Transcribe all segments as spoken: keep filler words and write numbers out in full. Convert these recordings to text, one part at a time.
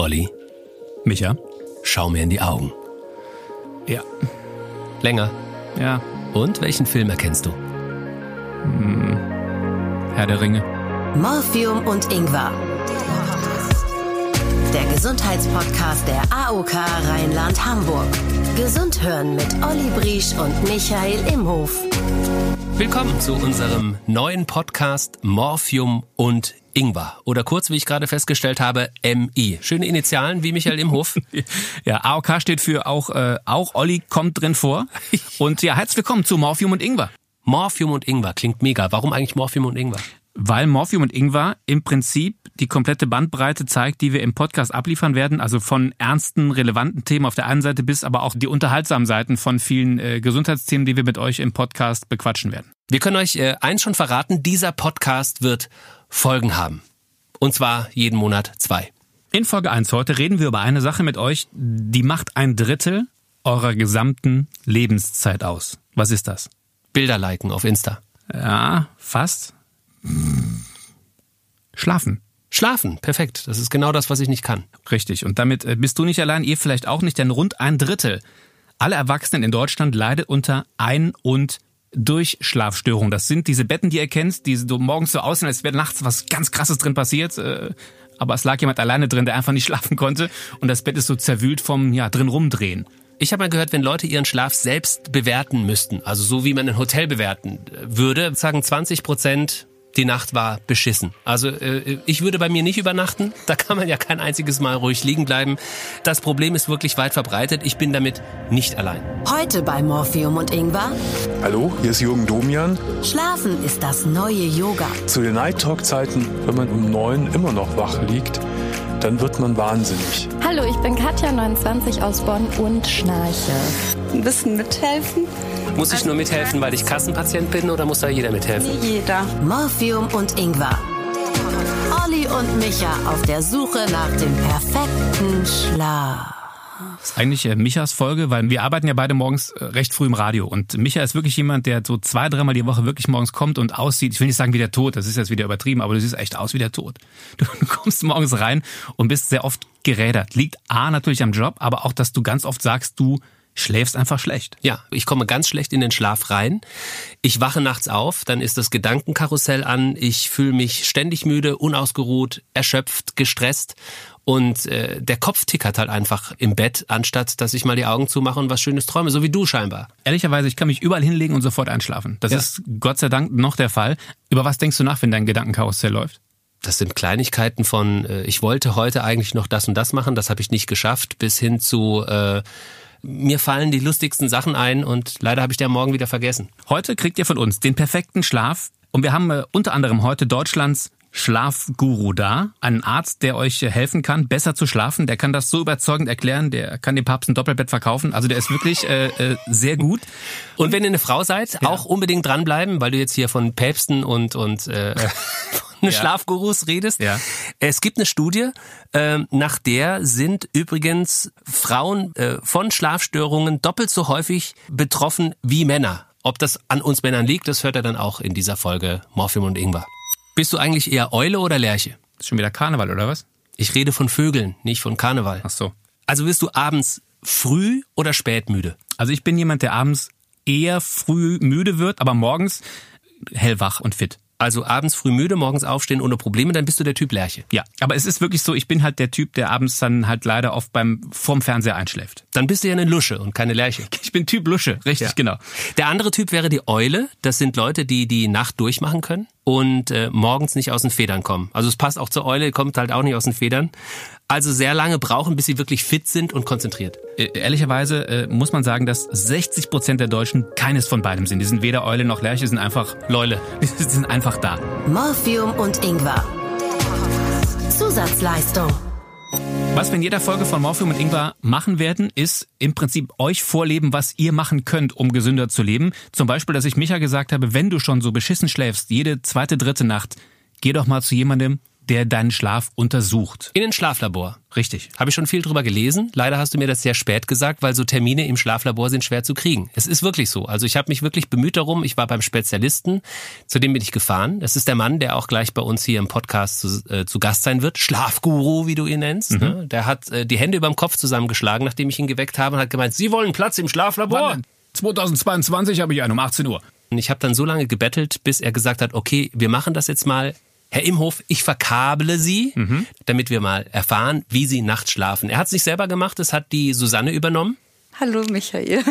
Olli? Micha? Schau mir in die Augen. Ja. Länger? Ja. Und welchen Film erkennst du? Hm. Herr der Ringe. Morphium und Ingwer. Der Gesundheitspodcast der A O K Rheinland-Hamburg. Gesund hören mit Olli Briesch und Michael Imhof. Willkommen zu unserem neuen Podcast Morphium und Ingwer. Oder kurz, wie ich gerade festgestellt habe, M I. Schöne Initialen wie Michael Imhof. Ja, A O K steht für auch, äh, auch Olli kommt drin vor. Und ja, herzlich willkommen zu Morphium und Ingwer. Morphium und Ingwer klingt mega. Warum eigentlich Morphium und Ingwer? Weil Morphium und Ingwer im Prinzip die komplette Bandbreite zeigt, die wir im Podcast abliefern werden. Also von ernsten, relevanten Themen auf der einen Seite bis aber auch die unterhaltsamen Seiten von vielen äh, Gesundheitsthemen, die wir mit euch im Podcast bequatschen werden. Wir können euch äh, eins schon verraten, dieser Podcast wird Folgen haben. Und zwar jeden Monat zwei. In Folge eins heute reden wir über eine Sache mit euch, die macht ein Drittel eurer gesamten Lebenszeit aus. Was ist das? Bilder liken auf Insta. Ja, fast. Schlafen. Schlafen, perfekt. Das ist genau das, was ich nicht kann. Richtig. Und damit bist du nicht allein, ihr vielleicht auch nicht, denn rund ein Drittel aller Erwachsenen in Deutschland leidet unter Ein- und Durchschlafstörungen. Das sind diese Betten, die ihr kennt, die so morgens so aussehen, als wäre nachts was ganz Krasses drin passiert. Aber es lag jemand alleine drin, der einfach nicht schlafen konnte. Und das Bett ist so zerwühlt vom ja, drin rumdrehen. Ich habe mal gehört, wenn Leute ihren Schlaf selbst bewerten müssten, also so wie man ein Hotel bewerten würde, sagen zwanzig Prozent, die Nacht war beschissen. Also ich würde bei mir nicht übernachten, da kann man ja kein einziges Mal ruhig liegen bleiben. Das Problem ist wirklich weit verbreitet, ich bin damit nicht allein. Heute bei Morphium und Ingwer. Hallo, hier ist Jürgen Domian. Schlafen ist das neue Yoga. Zu den Night Talk Zeiten, wenn man um neun immer noch wach liegt, dann wird man wahnsinnig. Hallo, ich bin Katja, neunundzwanzig, aus Bonn und schnarche. Ein bisschen mithelfen. Muss ich nur mithelfen, weil ich Kassenpatient bin, oder muss da jeder mithelfen? Jeder. Morphium und Ingwer. Olli und Micha auf der Suche nach dem perfekten Schlaf. Das ist eigentlich Michas Folge, weil wir arbeiten ja beide morgens recht früh im Radio. Und Micha ist wirklich jemand, der so zwei, dreimal die Woche wirklich morgens kommt und aussieht, ich will nicht sagen wie der Tod, das ist jetzt wieder übertrieben, aber du siehst echt aus wie der Tod. Du kommst morgens rein und bist sehr oft gerädert. Liegt A natürlich am Job, aber auch, dass du ganz oft sagst, du schläfst einfach schlecht. Ja, ich komme ganz schlecht in den Schlaf rein. Ich wache nachts auf, dann ist das Gedankenkarussell an. Ich fühle mich ständig müde, unausgeruht, erschöpft, gestresst. Und äh, der Kopf tickert halt einfach im Bett, anstatt dass ich mal die Augen zumache und was Schönes träume, so wie du scheinbar. Ehrlicherweise, ich kann mich überall hinlegen und sofort einschlafen. Das ja. ist Gott sei Dank noch der Fall. Über was denkst du nach, wenn dein Gedankenkarussell läuft? Das sind Kleinigkeiten von, äh, ich wollte heute eigentlich noch das und das machen, das habe ich nicht geschafft, bis hin zu... Äh, Mir fallen die lustigsten Sachen ein und leider habe ich die am Morgen wieder vergessen. Heute kriegt ihr von uns den perfekten Schlaf und wir haben äh, unter anderem heute Deutschlands Schlafguru da, einen Arzt, der euch helfen kann, besser zu schlafen. Der kann das so überzeugend erklären, der kann dem Papst ein Doppelbett verkaufen. Also der ist wirklich äh, äh, sehr gut. Und wenn ihr eine Frau seid, ja. auch unbedingt dranbleiben, weil du jetzt hier von Päpsten und und äh, von ja. Schlafgurus redest. Ja. Es gibt eine Studie, äh, nach der sind übrigens Frauen äh, von Schlafstörungen doppelt so häufig betroffen wie Männer. Ob das an uns Männern liegt, das hört ihr dann auch in dieser Folge Morphium und Ingwer. Bist du eigentlich eher Eule oder Lerche? Ist schon wieder Karneval, oder was? Ich rede von Vögeln, nicht von Karneval. Ach so. Also wirst du abends früh oder spät müde? Also ich bin jemand, der abends eher früh müde wird, aber morgens hellwach und fit. Also abends früh müde, morgens aufstehen ohne Probleme, dann bist du der Typ Lerche. Ja, aber es ist wirklich so, ich bin halt der Typ, der abends dann halt leider oft beim vorm Fernseher einschläft. Dann bist du ja eine Lusche und keine Lerche. Ich bin Typ Lusche, richtig, ja. Genau. Der andere Typ wäre die Eule. Das sind Leute, die die Nacht durchmachen können und äh, morgens nicht aus den Federn kommen. Also es passt auch zur Eule, kommt halt auch nicht aus den Federn. Also sehr lange brauchen, bis sie wirklich fit sind und konzentriert. Äh, ehrlicherweise äh, muss man sagen, dass sechzig Prozent der Deutschen keines von beidem sind. Die sind weder Eule noch Lerche, die sind einfach Leule. Die sind einfach da. Morphium und Ingwer. Zusatzleistung. Was wir in jeder Folge von Morphium und Ingwer machen werden, ist im Prinzip euch vorleben, was ihr machen könnt, um gesünder zu leben. Zum Beispiel, dass ich Micha gesagt habe, wenn du schon so beschissen schläfst, jede zweite, dritte Nacht, geh doch mal zu jemandem, der deinen Schlaf untersucht. In ein Schlaflabor. Richtig. Habe ich schon viel drüber gelesen. Leider hast du mir das sehr spät gesagt, weil so Termine im Schlaflabor sind schwer zu kriegen. Es ist wirklich so. Also ich habe mich wirklich bemüht darum. Ich war beim Spezialisten. Zu dem bin ich gefahren. Das ist der Mann, der auch gleich bei uns hier im Podcast zu, äh, zu Gast sein wird. Schlafguru, wie du ihn nennst. Mhm. Ne? Der hat äh, die Hände über dem Kopf zusammengeschlagen, nachdem ich ihn geweckt habe und hat gemeint, Sie wollen Platz im Schlaflabor? zweitausendzweiundzwanzig habe ich einen um achtzehn Uhr. Und ich habe dann so lange gebettelt, bis er gesagt hat, okay, wir machen das jetzt mal. Herr Imhof, ich verkable Sie, mhm. damit wir mal erfahren, wie Sie nachts schlafen. Er hat es nicht selber gemacht, es hat die Susanne übernommen. Hallo Michael.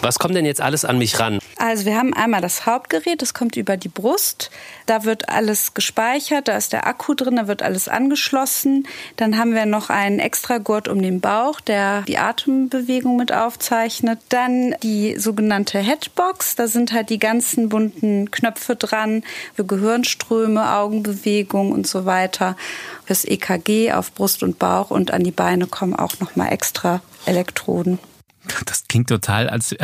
Was kommt denn jetzt alles an mich ran? Also wir haben einmal das Hauptgerät, das kommt über die Brust. Da wird alles gespeichert, da ist der Akku drin, da wird alles angeschlossen. Dann haben wir noch einen Extragurt um den Bauch, der die Atembewegung mit aufzeichnet. Dann die sogenannte Headbox, da sind halt die ganzen bunten Knöpfe dran für Gehirnströme, Augenbewegung und so weiter. Fürs E K G auf Brust und Bauch und an die Beine kommen auch nochmal extra Elektroden. Das klingt total als...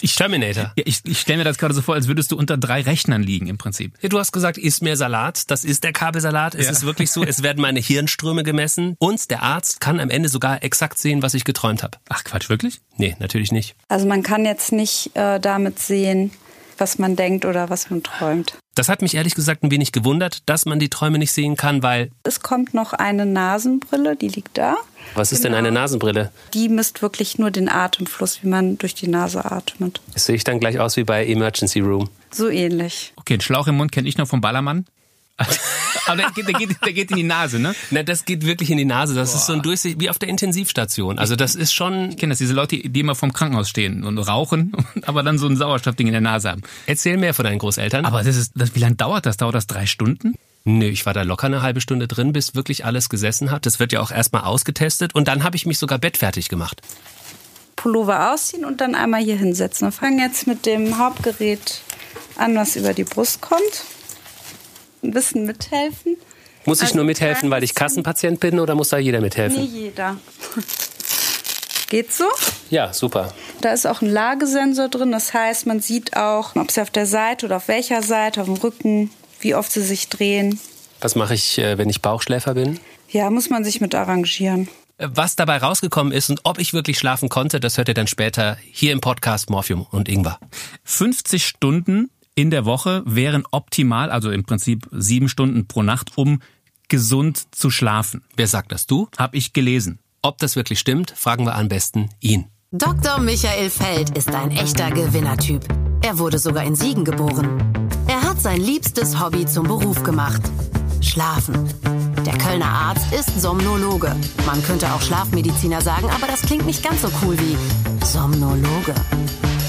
Ich, Terminator. Ich, ich stelle mir das gerade so vor, als würdest du unter drei Rechnern liegen im Prinzip. Ja, du hast gesagt, isst mehr Salat. Das ist der Kabelsalat. Es ja. ist wirklich so, es werden meine Hirnströme gemessen. Und der Arzt kann am Ende sogar exakt sehen, was ich geträumt habe. Ach Quatsch, wirklich? Nee, natürlich nicht. Also man kann jetzt nicht äh, damit sehen, was man denkt oder was man träumt. Das hat mich ehrlich gesagt ein wenig gewundert, dass man die Träume nicht sehen kann, weil... Es kommt noch eine Nasenbrille, die liegt da. Was ist genau. denn eine Nasenbrille? Die misst wirklich nur den Atemfluss, wie man durch die Nase atmet. Das sehe ich dann gleich aus wie bei Emergency Room. So ähnlich. Okay, einen Schlauch im Mund kenne ich noch vom Ballermann. Aber der geht, der, geht, der geht in die Nase, ne? Na, das geht wirklich in die Nase. Das Boah. ist so ein Durchsicht, wie auf der Intensivstation. Also das ist schon... Ich kenne das, diese Leute, die immer vorm Krankenhaus stehen und rauchen, aber dann so ein Sauerstoffding in der Nase haben. Erzähl mehr von deinen Großeltern. Aber das ist, das, wie lange dauert das? Dauert das drei Stunden? Nö, ich war da locker eine halbe Stunde drin, bis wirklich alles gesessen hat. Das wird ja auch erstmal ausgetestet. Und dann habe ich mich sogar bettfertig gemacht. Pullover ausziehen und dann einmal hier hinsetzen. Wir fangen jetzt mit dem Hauptgerät an, was über die Brust kommt. Ein bisschen mithelfen. Muss ich also nur mithelfen, weil ich Kassenpatient bin oder muss da jeder mithelfen? Nee, jeder. Geht's so? Ja, super. Da ist auch ein Lagesensor drin, das heißt, man sieht auch, ob sie auf der Seite oder auf welcher Seite, auf dem Rücken, wie oft sie sich drehen. Was mache ich, wenn ich Bauchschläfer bin? Ja, muss man sich mit arrangieren. Was dabei rausgekommen ist und ob ich wirklich schlafen konnte, das hört ihr dann später hier im Podcast Morphium und Ingwer. fünfzig Stunden in der Woche wären optimal, also im Prinzip sieben Stunden pro Nacht, um gesund zu schlafen. Wer sagt das? Du? Hab ich gelesen. Ob das wirklich stimmt, fragen wir am besten ihn. Doktor Michael Feld ist ein echter Gewinnertyp. Er wurde sogar in Siegen geboren. Er hat sein liebstes Hobby zum Beruf gemacht. Schlafen. Der Kölner Arzt ist Somnologe. Man könnte auch Schlafmediziner sagen, aber das klingt nicht ganz so cool wie Somnologe.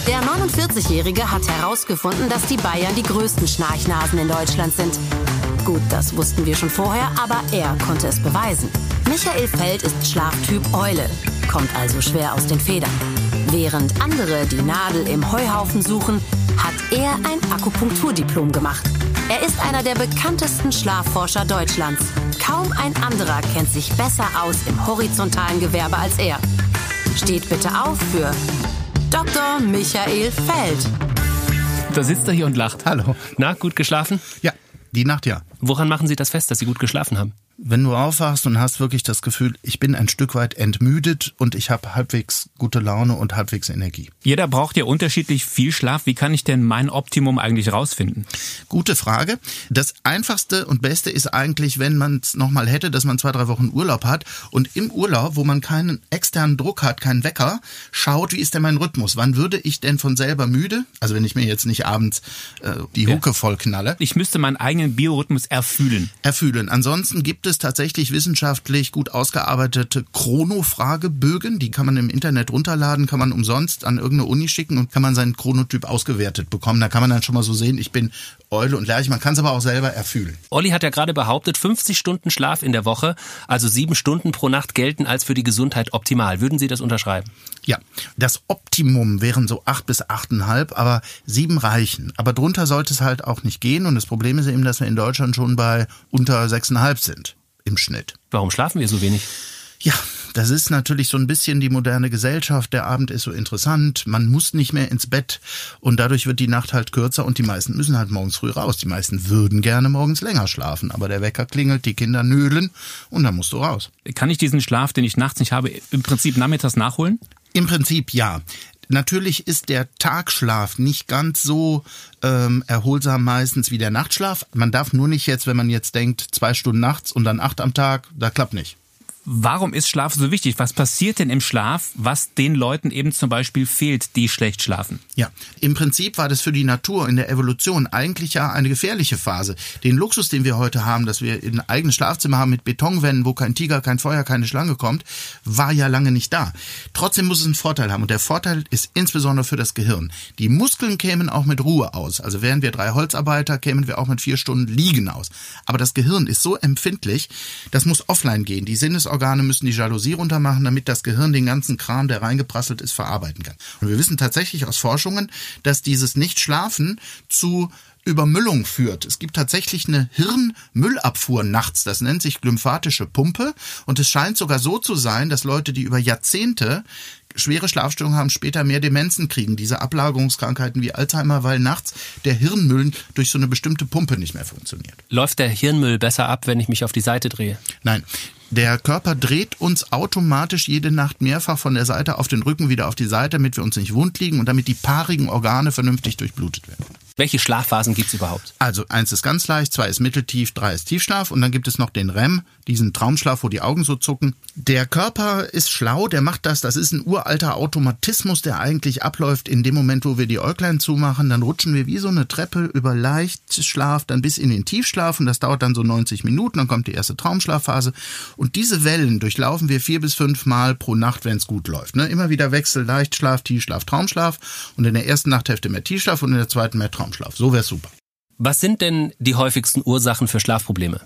Der neunundvierzigjährige hat herausgefunden, dass die Bayern die größten Schnarchnasen in Deutschland sind. Gut, das wussten wir schon vorher, aber er konnte es beweisen. Michael Feld ist Schlaftyp Eule, kommt also schwer aus den Federn. Während andere die Nadel im Heuhaufen suchen, hat er ein Akupunkturdiplom gemacht. Er ist einer der bekanntesten Schlafforscher Deutschlands. Kaum ein anderer kennt sich besser aus im horizontalen Gewerbe als er. Steht bitte auf für... Doktor Michael Feld. Da sitzt er hier und lacht. Hallo. Na, gut geschlafen? Ja, die Nacht ja. Woran machen Sie das fest, dass Sie gut geschlafen haben? Wenn du aufwachst und hast wirklich das Gefühl, ich bin ein Stück weit entmüdet und ich habe halbwegs gute Laune und halbwegs Energie. Jeder braucht ja unterschiedlich viel Schlaf. Wie kann ich denn mein Optimum eigentlich rausfinden? Gute Frage. Das Einfachste und Beste ist eigentlich, wenn man es nochmal hätte, dass man zwei, drei Wochen Urlaub hat und im Urlaub, wo man keinen externen Druck hat, keinen Wecker, schaut, wie ist denn mein Rhythmus? Wann würde ich denn von selber müde? Also wenn ich mir jetzt nicht abends äh, die Hucke ja. voll knalle. Ich müsste meinen eigenen Biorhythmus erfühlen. Erfühlen. Ansonsten gibt es tatsächlich wissenschaftlich gut ausgearbeitete Chrono-Fragebögen, die kann man im Internet runterladen, kann man umsonst an irgendeine Uni schicken und kann man seinen Chronotyp ausgewertet bekommen. Da kann man dann schon mal so sehen, ich bin Eule und Lerche, man kann es aber auch selber erfühlen. Olli hat ja gerade behauptet, fünfzig Stunden Schlaf in der Woche, also sieben Stunden pro Nacht gelten als für die Gesundheit optimal. Würden Sie das unterschreiben? Ja, das Optimum wären so acht bis achteinhalb, aber sieben reichen. Aber drunter sollte es halt auch nicht gehen und das Problem ist eben, dass wir in Deutschland schon bei unter sechseinhalb sind. Im Schnitt. Warum schlafen wir so wenig? Ja, Das ist natürlich so ein bisschen die moderne Gesellschaft. Der Abend ist so interessant, man muss nicht mehr ins Bett und dadurch wird die Nacht halt kürzer und die meisten müssen halt morgens früh raus. Die meisten würden gerne morgens länger schlafen, aber der Wecker klingelt, die Kinder nölen und dann musst du raus. Kann ich diesen Schlaf, den ich nachts nicht habe, im Prinzip nachmittags nachholen? Im Prinzip ja. Natürlich ist der Tagschlaf nicht ganz so ähm, erholsam meistens wie der Nachtschlaf. Man darf nur nicht jetzt, wenn man jetzt denkt, zwei Stunden nachts und dann acht am Tag, da klappt nicht. Warum ist Schlaf so wichtig? Was passiert denn im Schlaf, was den Leuten eben zum Beispiel fehlt, die schlecht schlafen? Ja, im Prinzip war das für die Natur in der Evolution eigentlich ja eine gefährliche Phase. Den Luxus, den wir heute haben, dass wir ein eigenes Schlafzimmer haben mit Betonwänden, wo kein Tiger, kein Feuer, keine Schlange kommt, war ja lange nicht da. Trotzdem muss es einen Vorteil haben und der Vorteil ist insbesondere für das Gehirn. Die Muskeln kämen auch mit Ruhe aus. Also wären wir drei Holzarbeiter, kämen wir auch mit vier Stunden Liegen aus. Aber das Gehirn ist so empfindlich, das muss offline gehen. Die Sinnesorgane müssen die Jalousie runtermachen, damit das Gehirn den ganzen Kram, der reingeprasselt ist, verarbeiten kann. Und wir wissen tatsächlich aus Forschungen, dass dieses Nichtschlafen zu Übermüllung führt. Es gibt tatsächlich eine Hirnmüllabfuhr nachts. Das nennt sich glymphatische Pumpe. Und es scheint sogar so zu sein, dass Leute, die über Jahrzehnte schwere Schlafstörungen haben, später mehr Demenzen kriegen. Diese Ablagerungskrankheiten wie Alzheimer, weil nachts der Hirnmüll durch so eine bestimmte Pumpe nicht mehr funktioniert. Läuft der Hirnmüll besser ab, wenn ich mich auf die Seite drehe? Nein. Der Körper dreht uns automatisch jede Nacht mehrfach von der Seite auf den Rücken wieder auf die Seite, damit wir uns nicht wund liegen und damit die paarigen Organe vernünftig durchblutet werden. Welche Schlafphasen gibt's überhaupt? Also eins ist ganz leicht, zwei ist mitteltief, drei ist Tiefschlaf und dann gibt es noch den R E M, diesen Traumschlaf, wo die Augen so zucken. Der Körper ist schlau, der macht das, das ist ein uralter Automatismus, der eigentlich abläuft in dem Moment, wo wir die Äuglein zumachen, dann rutschen wir wie so eine Treppe über Leichtschlaf, dann bis in den Tiefschlaf und das dauert dann so neunzig Minuten, dann kommt die erste Traumschlafphase und diese Wellen durchlaufen wir vier bis fünf Mal pro Nacht, wenn es gut läuft. Ne? Immer wieder Wechsel, Leichtschlaf, Tiefschlaf, Traumschlaf und in der ersten Nachthälfte mehr Tiefschlaf und in der zweiten mehr Traumschlaf. So wäre super. Was sind denn die häufigsten Ursachen für Schlafprobleme?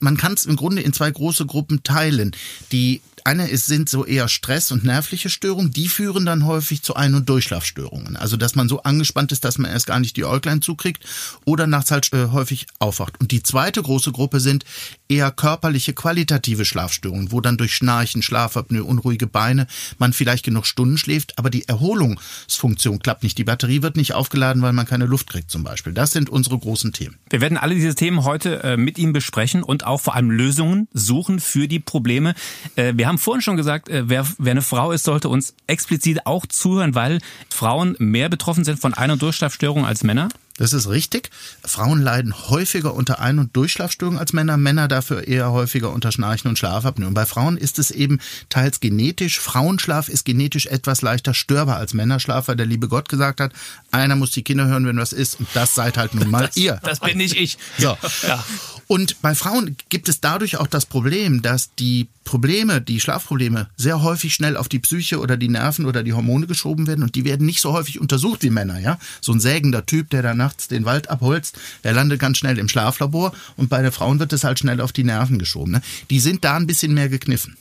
Man kann es im Grunde in zwei große Gruppen teilen. Die eine ist, sind so eher Stress und nervliche Störungen. Die führen dann häufig zu Ein- und Durchschlafstörungen. Also dass man so angespannt ist, dass man erst gar nicht die Äuglein zukriegt oder nachts halt äh, häufig aufwacht. Und die zweite große Gruppe sind eher körperliche, qualitative Schlafstörungen, wo dann durch Schnarchen, Schlafapnoe, unruhige Beine man vielleicht genug Stunden schläft, aber die Erholungsfunktion klappt nicht. Die Batterie wird nicht aufgeladen, weil man keine Luft kriegt zum Beispiel. Das sind unsere großen Themen. Wir werden alle diese Themen heute äh, mit Ihnen besprechen und auch auch vor allem Lösungen suchen für die Probleme. Wir haben vorhin schon gesagt, wer, wer eine Frau ist, sollte uns explizit auch zuhören, weil Frauen mehr betroffen sind von Ein- und Durchschlafstörungen als Männer. Das ist richtig. Frauen leiden häufiger unter Ein- und Durchschlafstörungen als Männer. Männer dafür eher häufiger unter Schnarchen und Schlafapnoe. Und bei Frauen ist es eben teils genetisch. Frauenschlaf ist genetisch etwas leichter störbar als Männerschlaf, weil der liebe Gott gesagt hat, einer muss die Kinder hören, wenn was ist. Und das seid halt nun mal das, ihr. Das bin nicht ich. So. Ja. Und bei Frauen gibt es dadurch auch das Problem, dass die Probleme, die Schlafprobleme sehr häufig schnell auf die Psyche oder die Nerven oder die Hormone geschoben werden und die werden nicht so häufig untersucht wie Männer. Ja? So ein sägender Typ, der da nachts den Wald abholzt, der landet ganz schnell im Schlaflabor und bei den Frauen wird es halt schnell auf die Nerven geschoben. Ne? Die sind da ein bisschen mehr gekniffen.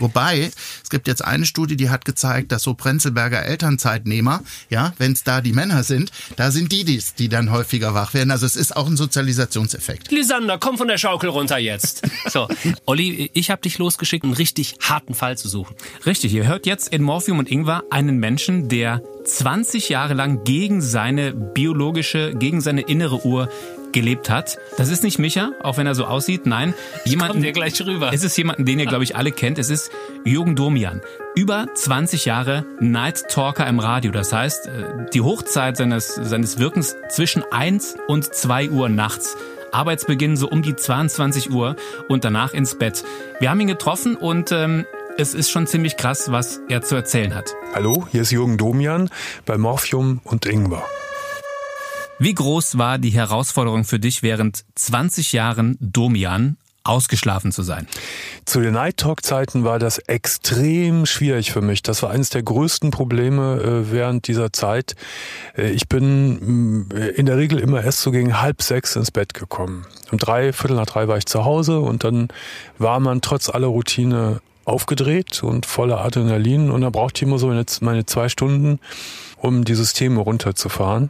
Wobei, es gibt jetzt eine Studie, die hat gezeigt, dass so Prenzlberger Elternzeitnehmer, ja, wenn es da die Männer sind, da sind die, die, die dann häufiger wach werden. Also es ist auch ein Sozialisationseffekt. Lisander, komm von der Schaukel runter jetzt. So, Olli, ich habe dich losgeschickt, einen richtig harten Fall zu suchen. Richtig, ihr hört jetzt in Morphium und Ingwer einen Menschen, der zwanzig Jahre lang gegen seine biologische, gegen seine innere Uhr gelebt hat. Das ist nicht Micha, auch wenn er so aussieht. Nein, jemanden, der gleich rüber. Es ist jemanden, den ihr, glaube ich, alle kennt. Es ist Jürgen Domian. Über zwanzig Jahre Night Talker im Radio. Das heißt, die Hochzeit seines, seines Wirkens zwischen eins und zwei Uhr nachts. Arbeitsbeginn so um die zweiundzwanzig Uhr und danach ins Bett. Wir haben ihn getroffen und ähm, es ist schon ziemlich krass, was er zu erzählen hat. Hallo, hier ist Jürgen Domian bei Morphium und Ingwer. Wie groß war die Herausforderung für dich, während zwanzig Jahren Domian ausgeschlafen zu sein? Zu den Night Talk Zeiten war das extrem schwierig für mich. Das war eines der größten Probleme während dieser Zeit. Ich bin in der Regel immer erst so gegen halb sechs ins Bett gekommen. Um drei, viertel nach drei war ich zu Hause und dann war man trotz aller Routine aufgedreht und voller Adrenalin. Und dann brauchte ich immer so meine zwei Stunden, um die Systeme runterzufahren.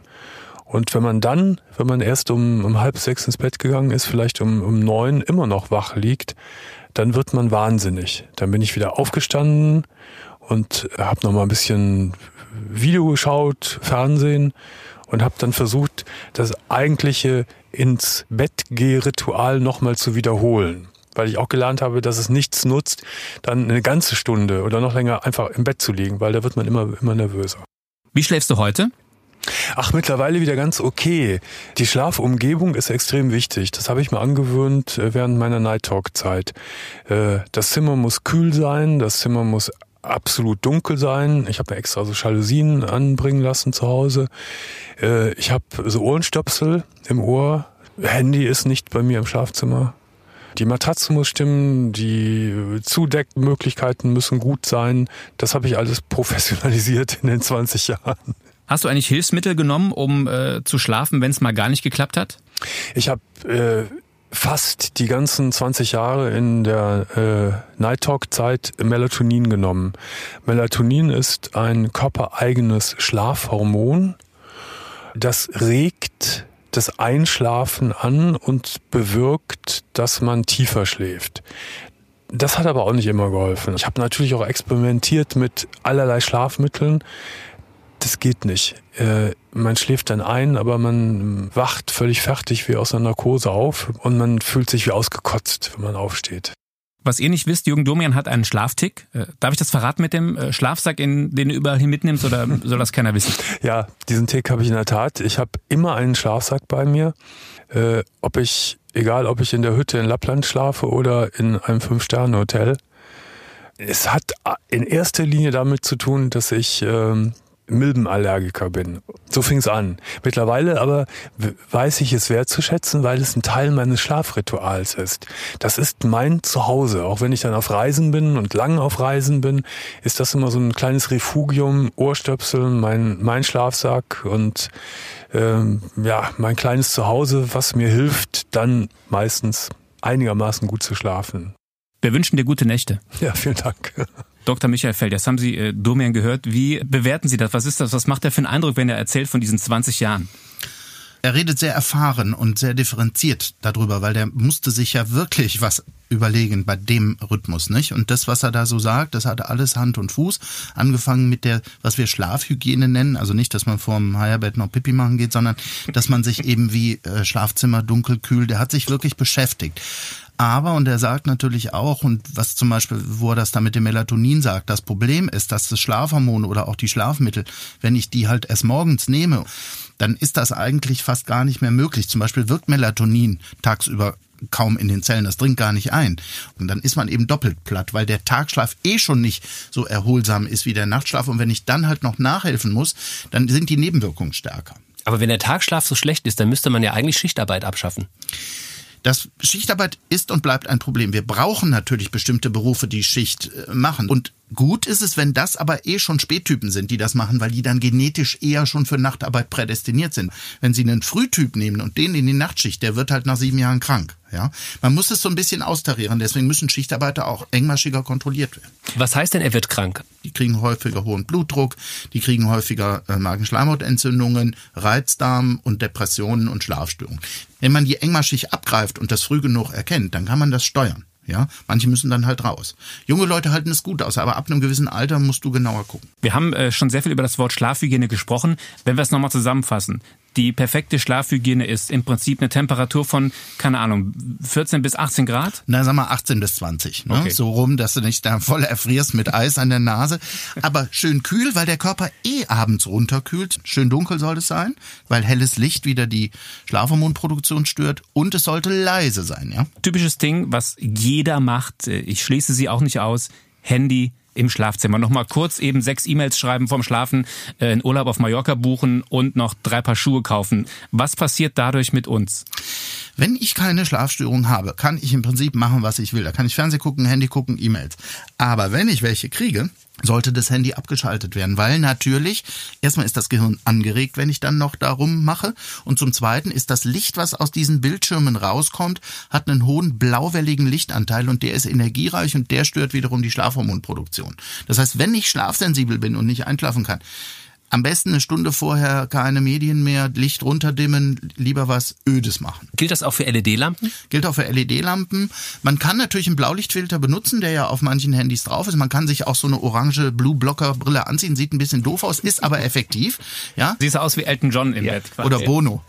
Und wenn man dann, wenn man erst um, um halb sechs ins Bett gegangen ist, vielleicht um, um neun immer noch wach liegt, dann wird man wahnsinnig. Dann bin ich wieder aufgestanden und habe noch mal ein bisschen Video geschaut, Fernsehen, und habe dann versucht, das eigentliche ins Bett gehe Ritual nochmal zu wiederholen, weil ich auch gelernt habe, dass es nichts nutzt, dann eine ganze Stunde oder noch länger einfach im Bett zu liegen, weil da wird man immer immer nervöser. Wie schläfst du heute? Ach, mittlerweile wieder ganz okay. Die Schlafumgebung ist extrem wichtig. Das habe ich mir angewöhnt während meiner Night Talk Zeit. Das Zimmer muss kühl sein, das Zimmer muss absolut dunkel sein. Ich habe mir extra so Jalousien anbringen lassen zu Hause. Ich habe so Ohrenstöpsel im Ohr. Handy ist nicht bei mir im Schlafzimmer. Die Matratze muss stimmen, die Zudeckmöglichkeiten müssen gut sein. Das habe ich alles professionalisiert in den zwanzig Jahren. Hast du eigentlich Hilfsmittel genommen, um äh, zu schlafen, wenn es mal gar nicht geklappt hat? Ich habe äh, fast die ganzen zwanzig Jahre in der äh, Night Talk Zeit Melatonin genommen. Melatonin ist ein körpereigenes Schlafhormon. Das regt das Einschlafen an und bewirkt, dass man tiefer schläft. Das hat aber auch nicht immer geholfen. Ich habe natürlich auch experimentiert mit allerlei Schlafmitteln. Das geht nicht. Äh, man schläft dann ein, aber man wacht völlig fertig wie aus einer Narkose auf und man fühlt sich wie ausgekotzt, wenn man aufsteht. Was ihr nicht wisst, Jürgen Domian hat einen Schlaftick. Äh, darf ich das verraten mit dem äh, Schlafsack, in, den du überall hin mitnimmst, oder soll das keiner wissen? Ja, diesen Tick habe ich in der Tat. Ich habe immer einen Schlafsack bei mir. Äh, ob ich, egal ob ich in der Hütte in Lappland schlafe oder in einem Fünf-Sterne-Hotel. Es hat in erster Linie damit zu tun, dass ich Ähm, Milbenallergiker bin. So fing es an. Mittlerweile aber weiß ich es wertzuschätzen, weil es ein Teil meines Schlafrituals ist. Das ist mein Zuhause. Auch wenn ich dann auf Reisen bin und lang auf Reisen bin, ist das immer so ein kleines Refugium, Ohrstöpsel, mein, mein Schlafsack und ähm, ja, mein kleines Zuhause, was mir hilft, dann meistens einigermaßen gut zu schlafen. Wir wünschen dir gute Nächte. Ja, vielen Dank. Doktor Michael Feld, das haben Sie äh, Domian gehört. Wie bewerten Sie das? Was ist das? Was macht er für einen Eindruck, wenn er erzählt von diesen zwanzig Jahren? Er redet sehr erfahren und sehr differenziert darüber, weil der musste sich ja wirklich was überlegen bei dem Rhythmus, nicht? Und das, was er da so sagt, das hatte alles Hand und Fuß. Angefangen mit der, was wir Schlafhygiene nennen, also nicht, dass man vorm Higherbett noch Pipi machen geht, sondern dass man sich eben wie äh, Schlafzimmer dunkel, kühl, der hat sich wirklich beschäftigt. Aber, und er sagt natürlich auch, und was zum Beispiel, wo er das da mit dem Melatonin sagt, das Problem ist, dass das Schlafhormon oder auch die Schlafmittel, wenn ich die halt erst morgens nehme, dann ist das eigentlich fast gar nicht mehr möglich. Zum Beispiel wirkt Melatonin tagsüber kaum in den Zellen, das dringt gar nicht ein. Und dann ist man eben doppelt platt, weil der Tagschlaf eh schon nicht so erholsam ist wie der Nachtschlaf. Und wenn ich dann halt noch nachhelfen muss, dann sind die Nebenwirkungen stärker. Aber wenn der Tagschlaf so schlecht ist, dann müsste man ja eigentlich Schichtarbeit abschaffen. Das Schichtarbeit ist und bleibt ein Problem. Wir brauchen natürlich bestimmte Berufe, die Schicht machen. Und gut ist es, wenn das aber eh schon Spättypen sind, die das machen, weil die dann genetisch eher schon für Nachtarbeit prädestiniert sind. Wenn sie einen Frühtyp nehmen und den in die Nachtschicht, der wird halt nach sieben Jahren krank. Ja? Man muss es so ein bisschen austarieren. Deswegen müssen Schichtarbeiter auch engmaschiger kontrolliert werden. Was heißt denn, er wird krank? Die kriegen häufiger hohen Blutdruck, die kriegen häufiger Magenschleimhautentzündungen, Reizdarm und Depressionen und Schlafstörungen. Wenn man die engmaschig abgreift und das früh genug erkennt, dann kann man das steuern. Ja, manche müssen dann halt raus. Junge Leute halten es gut aus, aber ab einem gewissen Alter musst du genauer gucken. Wir haben äh, schon sehr viel über das Wort Schlafhygiene gesprochen. Wenn wir es nochmal zusammenfassen: Die perfekte Schlafhygiene ist im Prinzip eine Temperatur von, keine Ahnung, vierzehn bis achtzehn Grad? Na, sag mal achtzehn bis zwanzig. Ne? Okay. So rum, dass du nicht da voll erfrierst mit Eis an der Nase. Aber schön kühl, weil der Körper eh abends runterkühlt. Schön dunkel soll es sein, weil helles Licht wieder die Schlafhormonproduktion stört. Und es sollte leise sein. Ja? Typisches Ding, was jeder macht, ich schließe sie auch nicht aus, Handy im Schlafzimmer. Nochmal kurz eben sechs E-Mails schreiben vorm Schlafen, einen Urlaub auf Mallorca buchen und noch drei Paar Schuhe kaufen. Was passiert dadurch mit uns? Wenn ich keine Schlafstörung habe, kann ich im Prinzip machen, was ich will. Da kann ich Fernsehen gucken, Handy gucken, E-Mails. Aber wenn ich welche kriege, sollte das Handy abgeschaltet werden, weil natürlich, erstmal ist das Gehirn angeregt, wenn ich dann noch darum mache, und zum Zweiten ist das Licht, was aus diesen Bildschirmen rauskommt, hat einen hohen blauwelligen Lichtanteil und der ist energiereich und der stört wiederum die Schlafhormonproduktion. Das heißt, wenn ich schlafsensibel bin und nicht einschlafen kann, Am besten eine Stunde vorher keine Medien mehr, Licht runterdimmen, lieber was Ödes machen. Gilt das auch für L E D-Lampen? Gilt auch für L E D-Lampen. Man kann natürlich einen Blaulichtfilter benutzen, der ja auf manchen Handys drauf ist. Man kann sich auch so eine orange Blue-Blocker-Brille anziehen. Sieht ein bisschen doof aus, ist aber effektiv. Ja? Siehst du aus wie Elton John im ja. Bett. Quasi. Oder Bono.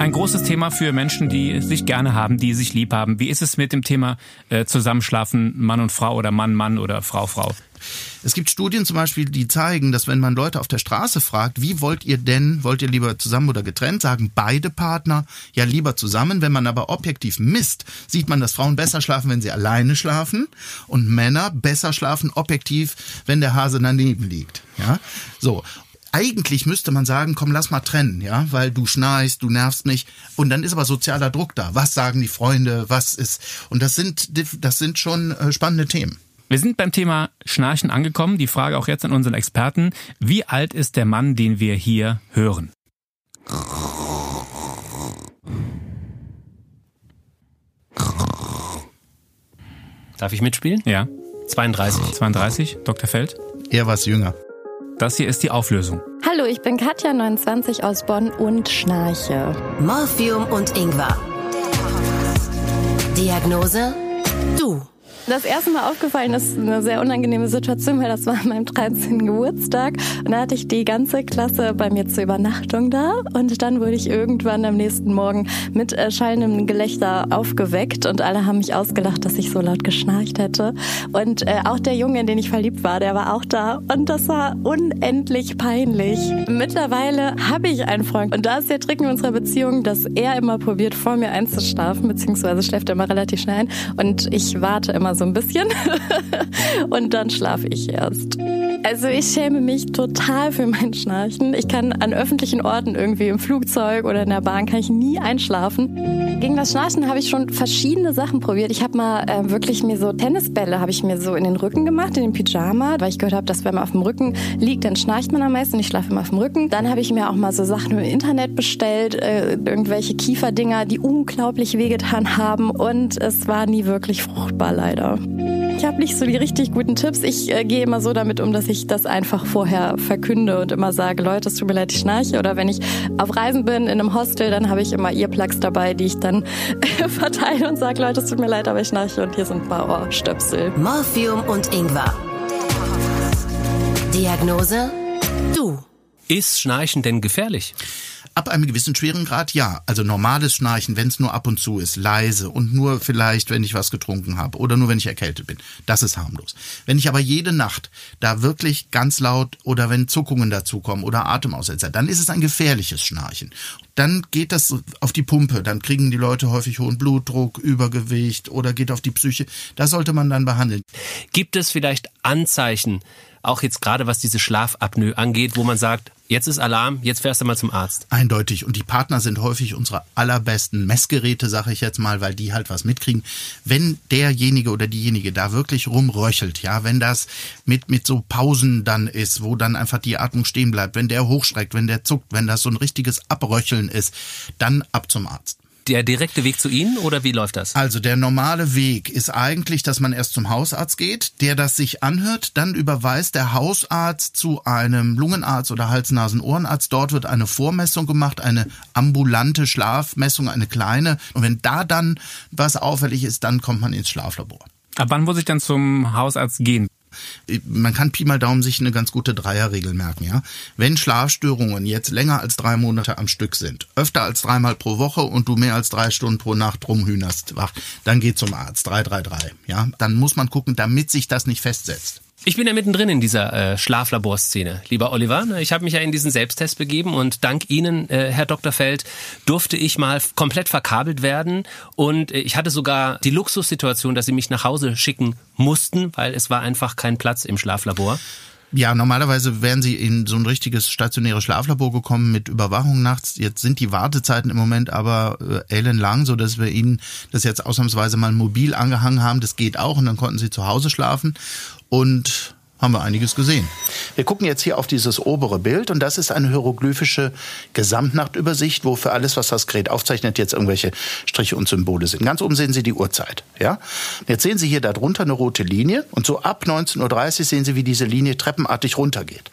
Ein großes Thema für Menschen, die sich gerne haben, die sich lieb haben. Wie ist es mit dem Thema äh, Zusammenschlafen, Mann und Frau oder Mann, Mann oder Frau, Frau? Es gibt Studien zum Beispiel, die zeigen, dass wenn man Leute auf der Straße fragt, wie wollt ihr denn, wollt ihr lieber zusammen oder getrennt, sagen beide Partner ja lieber zusammen. Wenn man aber objektiv misst, sieht man, dass Frauen besser schlafen, wenn sie alleine schlafen und Männer besser schlafen objektiv, wenn der Hase daneben liegt. Ja, so. Eigentlich müsste man sagen, komm, lass mal trennen, ja, weil du schnarchst, du nervst mich. Und dann ist aber sozialer Druck da. Was sagen die Freunde? Was ist? Und das sind, das sind schon spannende Themen. Wir sind beim Thema Schnarchen angekommen. Die Frage auch jetzt an unseren Experten. Wie alt ist der Mann, den wir hier hören? Darf ich mitspielen? Ja. zweiunddreißig. zweiunddreißig, Doktor Feld? Er war jünger. Das hier ist die Auflösung. Hallo, ich bin Katja, neunundzwanzig, aus Bonn und schnarche. Morphium und Ingwer. Diagnose? Du. Das erste Mal aufgefallen ist eine sehr unangenehme Situation, weil das war an meinem dreizehnten Geburtstag. Und da hatte ich die ganze Klasse bei mir zur Übernachtung da. Und dann wurde ich irgendwann am nächsten Morgen mit schallendem Gelächter aufgeweckt. Und alle haben mich ausgelacht, dass ich so laut geschnarcht hätte. Und äh, auch der Junge, in den ich verliebt war, der war auch da. Und das war unendlich peinlich. Mittlerweile habe ich einen Freund. Und da ist der Trick in unserer Beziehung, dass er immer probiert, vor mir einzuschlafen. Beziehungsweise schläft er immer relativ schnell ein. Und ich warte immer so ein bisschen und dann schlafe ich erst. Also ich schäme mich total für mein Schnarchen. Ich kann an öffentlichen Orten irgendwie im Flugzeug oder in der Bahn kann ich nie einschlafen. Gegen das Schnarchen habe ich schon verschiedene Sachen probiert. Ich habe mal äh, wirklich mir so Tennisbälle habe ich mir so in den Rücken gemacht, in den Pyjama, weil ich gehört habe, dass wenn man auf dem Rücken liegt, dann schnarcht man am meisten. Ich schlafe immer auf dem Rücken. Dann habe ich mir auch mal so Sachen im Internet bestellt, äh, irgendwelche Kieferdinger, die unglaublich wehgetan haben und es war nie wirklich fruchtbar leider. Ich habe nicht so die richtig guten Tipps. Ich äh, gehe immer so damit um, dass ich das einfach vorher verkünde und immer sage, Leute, es tut mir leid, ich schnarche. Oder wenn ich auf Reisen bin in einem Hostel, dann habe ich immer Earplugs dabei, die ich dann äh, verteile und sage, Leute, es tut mir leid, aber ich schnarche und hier sind ein paar Ohrstöpsel. Morphium und Ingwer. Diagnose? Du. Ist Schnarchen denn gefährlich? Ab einem gewissen schweren Grad ja. Also normales Schnarchen, wenn es nur ab und zu ist, leise und nur vielleicht, wenn ich was getrunken habe oder nur, wenn ich erkältet bin. Das ist harmlos. Wenn ich aber jede Nacht da wirklich ganz laut oder wenn Zuckungen dazukommen oder Atemaussetzer, dann ist es ein gefährliches Schnarchen. Dann geht das auf die Pumpe. Dann kriegen die Leute häufig hohen Blutdruck, Übergewicht oder geht auf die Psyche. Das sollte man dann behandeln. Gibt es vielleicht Anzeichen, auch jetzt gerade was diese Schlafapnoe angeht, wo man sagt, jetzt ist Alarm, jetzt fährst du mal zum Arzt. Eindeutig. Und die Partner sind häufig unsere allerbesten Messgeräte, sage ich jetzt mal, weil die halt was mitkriegen. Wenn derjenige oder diejenige da wirklich rumröchelt, ja, wenn das mit, mit so Pausen dann ist, wo dann einfach die Atmung stehen bleibt, wenn der hochschreckt, wenn der zuckt, wenn das so ein richtiges Abröcheln ist, dann ab zum Arzt. Der direkte Weg zu Ihnen oder wie läuft das? Also der normale Weg ist eigentlich, dass man erst zum Hausarzt geht, der das sich anhört, dann überweist der Hausarzt zu einem Lungenarzt oder Hals-Nasen-Ohrenarzt. Dort wird eine Vormessung gemacht, eine ambulante Schlafmessung, eine kleine. Und wenn da dann was auffällig ist, dann kommt man ins Schlaflabor. Ab wann muss ich dann zum Hausarzt gehen? Man kann Pi mal Daumen sich eine ganz gute Dreierregel merken, ja. Wenn Schlafstörungen jetzt länger als drei Monate am Stück sind, öfter als dreimal pro Woche und du mehr als drei Stunden pro Nacht rumhühnerst, wach, dann geh zum Arzt, drei drei drei, ja. Dann muss man gucken, damit sich das nicht festsetzt. Ich bin ja mittendrin in dieser äh, Schlaflaborszene, lieber Oliver. Ich habe mich ja in diesen Selbsttest begeben und dank Ihnen, äh, Herr Doktor Feld, durfte ich mal komplett verkabelt werden. Und ich hatte sogar die Luxussituation, dass Sie mich nach Hause schicken mussten, weil es war einfach kein Platz im Schlaflabor. Ja, normalerweise wären Sie in so ein richtiges stationäres Schlaflabor gekommen mit Überwachung nachts. Jetzt sind die Wartezeiten im Moment aber äh, ellenlang, so dass wir Ihnen das jetzt ausnahmsweise mal mobil angehangen haben. Das geht auch und dann konnten Sie zu Hause schlafen. Und haben wir einiges gesehen. Wir gucken jetzt hier auf dieses obere Bild und das ist eine hieroglyphische Gesamtnachtübersicht, wo für alles, was das Gerät aufzeichnet, jetzt irgendwelche Striche und Symbole sind. Ganz oben sehen Sie die Uhrzeit. Ja? Jetzt sehen Sie hier darunter eine rote Linie und so ab neunzehn Uhr dreißig sehen Sie, wie diese Linie treppenartig runtergeht.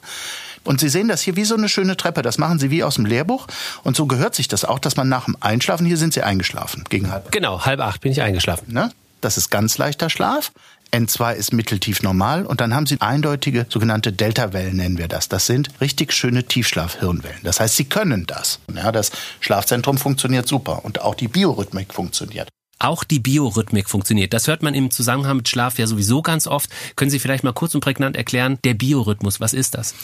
Und Sie sehen das hier wie so eine schöne Treppe. Das machen Sie wie aus dem Lehrbuch. Und so gehört sich das auch, dass man nach dem Einschlafen, hier sind Sie eingeschlafen, gegen halb acht. Genau, halb acht bin ich eingeschlafen. Ne? Das ist ganz leichter Schlaf. N zwei ist mitteltief normal und dann haben Sie eindeutige sogenannte Delta-Wellen, nennen wir das. Das sind richtig schöne Tiefschlaf-Hirnwellen. Das heißt, Sie können das. Ja, das Schlafzentrum funktioniert super und auch die Biorhythmik funktioniert. Auch die Biorhythmik funktioniert. Das hört man im Zusammenhang mit Schlaf ja sowieso ganz oft. Können Sie vielleicht mal kurz und prägnant erklären, der Biorhythmus, was ist das?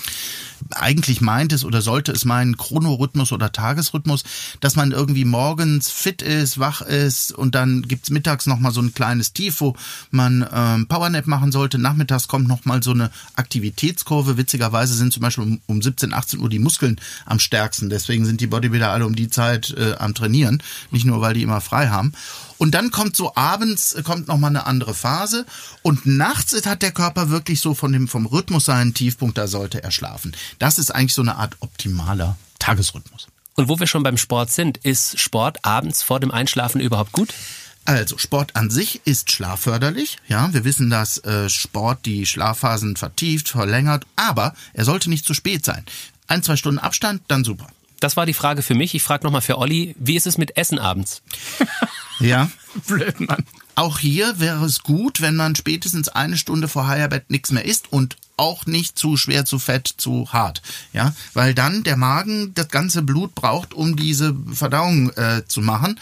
Eigentlich meint es oder sollte es meinen Chronorhythmus oder Tagesrhythmus, dass man irgendwie morgens fit ist, wach ist und dann gibt's mittags nochmal so ein kleines Tief, wo man ähm, Powernap machen sollte. Nachmittags kommt nochmal so eine Aktivitätskurve. Witzigerweise sind zum Beispiel um, um siebzehn, achtzehn Uhr die Muskeln am stärksten. Deswegen sind die Bodybuilder alle um die Zeit äh, am Trainieren. Nicht nur, weil die immer frei haben. Und dann kommt so abends, kommt nochmal eine andere Phase und nachts hat der Körper wirklich so von dem, vom Rhythmus seinen Tiefpunkt, da sollte er schlafen. Das ist eigentlich so eine Art optimaler Tagesrhythmus. Und wo wir schon beim Sport sind, ist Sport abends vor dem Einschlafen überhaupt gut? Also Sport an sich ist schlafförderlich, ja, wir wissen, dass äh, Sport die Schlafphasen vertieft, verlängert, aber er sollte nicht zu spät sein. Ein, zwei Stunden Abstand, dann super. Das war die Frage für mich. Ich frage nochmal für Olli, wie ist es mit Essen abends? Ja, blöd, Mann. Auch hier wäre es gut, wenn man spätestens eine Stunde vor Feierabend nichts mehr isst und auch nicht zu schwer, zu fett, zu hart. Ja, weil dann der Magen das ganze Blut braucht, um diese Verdauung äh, zu machen.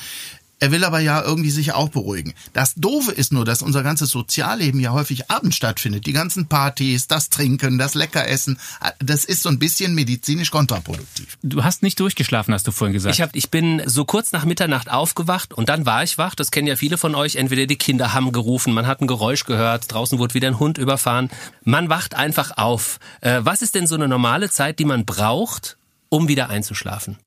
Er will aber ja irgendwie sich auch beruhigen. Das Doofe ist nur, dass unser ganzes Sozialleben ja häufig abends stattfindet. Die ganzen Partys, das Trinken, das Leckeressen, das ist so ein bisschen medizinisch kontraproduktiv. Du hast nicht durchgeschlafen, hast du vorhin gesagt. Ich, hab, ich bin so kurz nach Mitternacht aufgewacht und dann war ich wach. Das kennen ja viele von euch. Entweder die Kinder haben gerufen, man hat ein Geräusch gehört, draußen wurde wieder ein Hund überfahren. Man wacht einfach auf. Was ist denn so eine normale Zeit, die man braucht, um wieder einzuschlafen?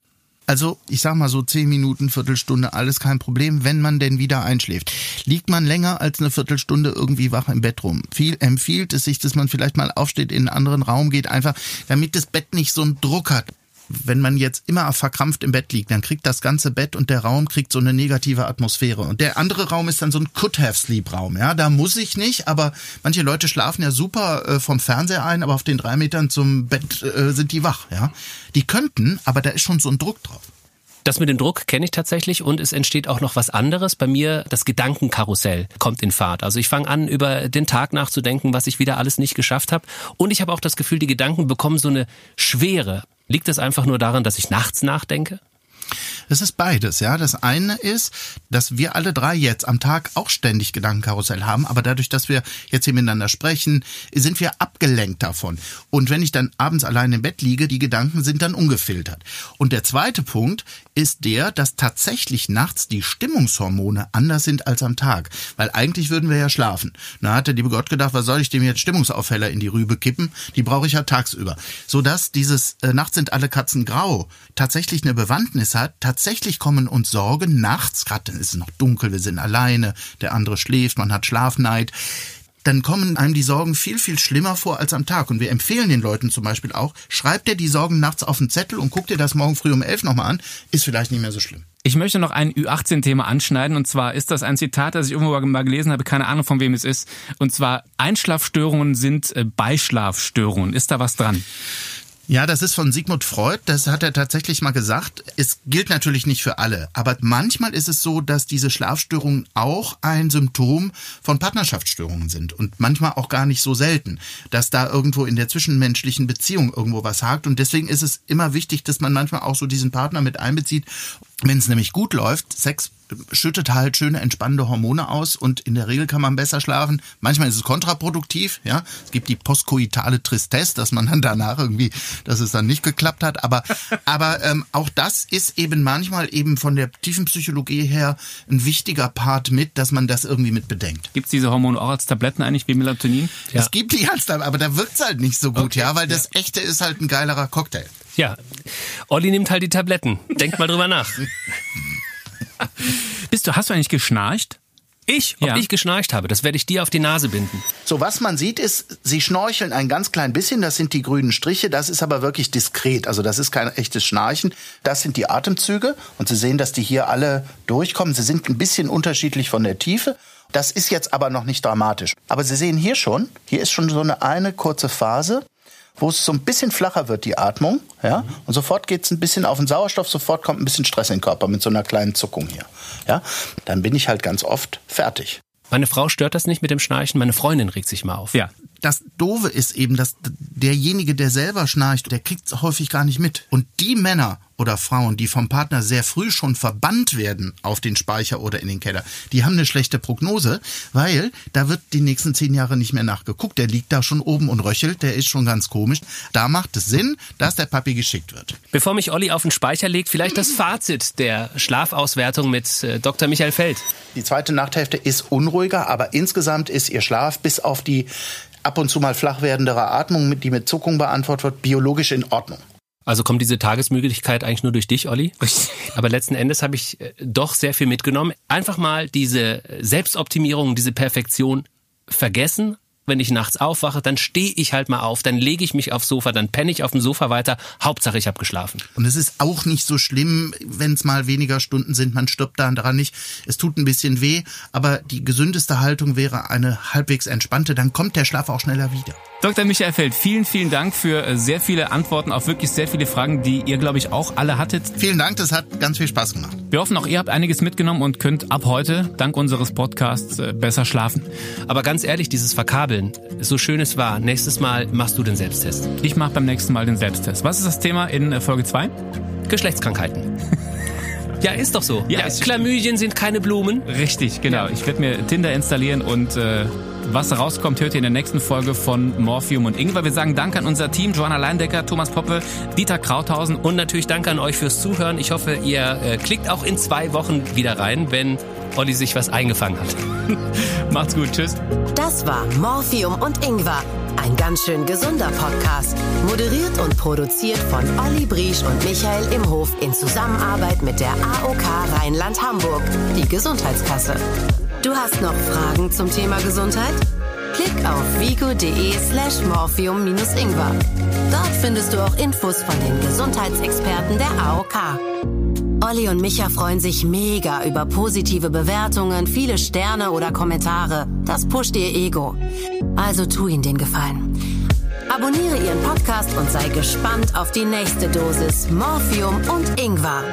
Also, ich sag mal so zehn Minuten, Viertelstunde, alles kein Problem, wenn man denn wieder einschläft. Liegt man länger als eine Viertelstunde irgendwie wach im Bett rum? Viel empfiehlt es sich, dass man vielleicht mal aufsteht, in einen anderen Raum geht, einfach, damit das Bett nicht so einen Druck hat. Wenn man jetzt immer verkrampft im Bett liegt, dann kriegt das ganze Bett und der Raum kriegt so eine negative Atmosphäre. Und der andere Raum ist dann so ein Could-Have-Sleep-Raum. Ja, da muss ich nicht, aber manche Leute schlafen ja super vom Fernseher ein, aber auf den drei Metern zum Bett äh, sind die wach. Ja, die könnten, aber da ist schon so ein Druck drauf. Das mit dem Druck kenne ich tatsächlich und es entsteht auch noch was anderes. Bei mir, das Gedankenkarussell kommt in Fahrt. Also ich fange an, über den Tag nachzudenken, was ich wieder alles nicht geschafft habe. Und ich habe auch das Gefühl, die Gedanken bekommen so eine Schwere. Liegt das einfach nur daran, dass ich nachts nachdenke? Es ist beides, ja. Das eine ist, dass wir alle drei jetzt am Tag auch ständig Gedankenkarussell haben, aber dadurch, dass wir jetzt hier miteinander sprechen, sind wir abgelenkt davon. Und wenn ich dann abends allein im Bett liege, die Gedanken sind dann ungefiltert. Und der zweite Punkt ist der, dass tatsächlich nachts die Stimmungshormone anders sind als am Tag. Weil eigentlich würden wir ja schlafen. Na, hat der liebe Gott gedacht, was soll ich dem jetzt Stimmungsaufheller in die Rübe kippen? Die brauche ich ja tagsüber. Sodass dieses äh, Nachts sind alle Katzen grau tatsächlich eine Bewandtnis hat. Tatsächlich kommen uns Sorgen nachts, gerade dann ist es noch dunkel, wir sind alleine, der andere schläft, man hat Schlafneid. Dann kommen einem die Sorgen viel, viel schlimmer vor als am Tag. Und wir empfehlen den Leuten zum Beispiel auch, schreib dir die Sorgen nachts auf den Zettel und guck dir das morgen früh um elf nochmal an, ist vielleicht nicht mehr so schlimm. Ich möchte noch ein Ü achtzehn Thema anschneiden und zwar ist das ein Zitat, das ich irgendwo mal gelesen habe, keine Ahnung von wem es ist. Und zwar Einschlafstörungen sind Beischlafstörungen. Ist da was dran? Ja, das ist von Sigmund Freud, das hat er tatsächlich mal gesagt. Es gilt natürlich nicht für alle, aber manchmal ist es so, dass diese Schlafstörungen auch ein Symptom von Partnerschaftsstörungen sind und manchmal auch gar nicht so selten, dass da irgendwo in der zwischenmenschlichen Beziehung irgendwo was hakt und deswegen ist es immer wichtig, dass man manchmal auch so diesen Partner mit einbezieht. Wenn es nämlich gut läuft, Sex schüttet halt schöne, entspannende Hormone aus und in der Regel kann man besser schlafen. Manchmal ist es kontraproduktiv, ja. Es gibt die postkoitale Tristesse, dass man dann danach irgendwie, dass es dann nicht geklappt hat. Aber, aber ähm, auch das ist eben manchmal eben von der tiefen Psychologie her ein wichtiger Part mit, dass man das irgendwie mit bedenkt. Gibt es diese Hormone auch als Tabletten eigentlich wie Melatonin? Ja. Es gibt die als Tabletten, aber da wirkt es halt nicht so gut, okay. ja, weil ja. das Echte ist halt ein geilerer Cocktail. Ja, Olli nimmt halt die Tabletten. Denkt mal drüber nach. Bist du, hast du eigentlich geschnarcht? Ich? Ob ja. ich geschnarcht habe, das werde ich dir auf die Nase binden. So, was man sieht ist, sie schnorcheln ein ganz klein bisschen, das sind die grünen Striche, das ist aber wirklich diskret, also das ist kein echtes Schnarchen. Das sind die Atemzüge und Sie sehen, dass die hier alle durchkommen. Sie sind ein bisschen unterschiedlich von der Tiefe. Das ist jetzt aber noch nicht dramatisch. Aber Sie sehen hier schon, hier ist schon so eine, eine kurze Phase, wo es so ein bisschen flacher wird, die Atmung. Ja? Und sofort geht es ein bisschen auf den Sauerstoff, sofort kommt ein bisschen Stress in den Körper mit so einer kleinen Zuckung hier. Ja? Dann bin ich halt ganz oft fertig. Meine Frau stört das nicht mit dem Schnarchen, meine Freundin regt sich mal auf. Ja. Das Doofe ist eben, dass derjenige, der selber schnarcht, der kriegt es häufig gar nicht mit. Und die Männer oder Frauen, die vom Partner sehr früh schon verbannt werden auf den Speicher oder in den Keller, die haben eine schlechte Prognose, weil da wird die nächsten zehn Jahre nicht mehr nachgeguckt. Der liegt da schon oben und röchelt, der ist schon ganz komisch. Da macht es Sinn, dass der Papi geschickt wird. Bevor mich Olli auf den Speicher legt, vielleicht das Fazit der Schlafauswertung mit Doktor Michael Feld. Die zweite Nachthälfte ist unruhiger, aber insgesamt ist ihr Schlaf bis auf die ab und zu mal flach werdendere Atmung, die mit Zuckung beantwortet wird, biologisch in Ordnung. Also kommt diese Tagesmüdigkeit eigentlich nur durch dich, Olli? Aber letzten Endes habe ich doch sehr viel mitgenommen. Einfach mal diese Selbstoptimierung, diese Perfektion vergessen. Wenn ich nachts aufwache, dann stehe ich halt mal auf, dann lege ich mich aufs Sofa, dann penne ich auf dem Sofa weiter. Hauptsache, ich habe geschlafen. Und es ist auch nicht so schlimm, wenn es mal weniger Stunden sind. Man stirbt daran nicht. Es tut ein bisschen weh, aber die gesündeste Haltung wäre eine halbwegs entspannte. Dann kommt der Schlaf auch schneller wieder. Doktor Michael Feld, vielen, vielen Dank für sehr viele Antworten auf wirklich sehr viele Fragen, die ihr, glaube ich, auch alle hattet. Vielen Dank, das hat ganz viel Spaß gemacht. Wir hoffen, auch ihr habt einiges mitgenommen und könnt ab heute, dank unseres Podcasts, besser schlafen. Aber ganz ehrlich, dieses Verkabeln, so schön es war. Nächstes Mal machst du den Selbsttest. Ich mache beim nächsten Mal den Selbsttest. Was ist das Thema in Folge zwei? Geschlechtskrankheiten. Ja, ist doch so. Ja, ja, Chlamydien sind keine Blumen. Richtig, genau. Ja. Ich werde mir Tinder installieren und äh, was rauskommt, hört ihr in der nächsten Folge von Morphium und Ingwer. Wir sagen Dank an unser Team, Joanna Leindecker, Thomas Poppe, Dieter Krauthausen und natürlich Dank an euch fürs Zuhören. Ich hoffe, ihr äh, klickt auch in zwei Wochen wieder rein, wenn Olli sich was eingefangen hat. Macht's gut, tschüss. Das war Morphium und Ingwer, ein ganz schön gesunder Podcast. Moderiert und produziert von Olli Briesch und Michael Imhof in Zusammenarbeit mit der A O K Rheinland-Hamburg, die Gesundheitskasse. Du hast noch Fragen zum Thema Gesundheit? Klick auf vigo.de slash morphium-ingwer. Dort findest du auch Infos von den Gesundheitsexperten der A O K. Olli und Micha freuen sich mega über positive Bewertungen, viele Sterne oder Kommentare. Das pusht ihr Ego. Also tu ihnen den Gefallen. Abonniere ihren Podcast und sei gespannt auf die nächste Dosis Morphium und Ingwer.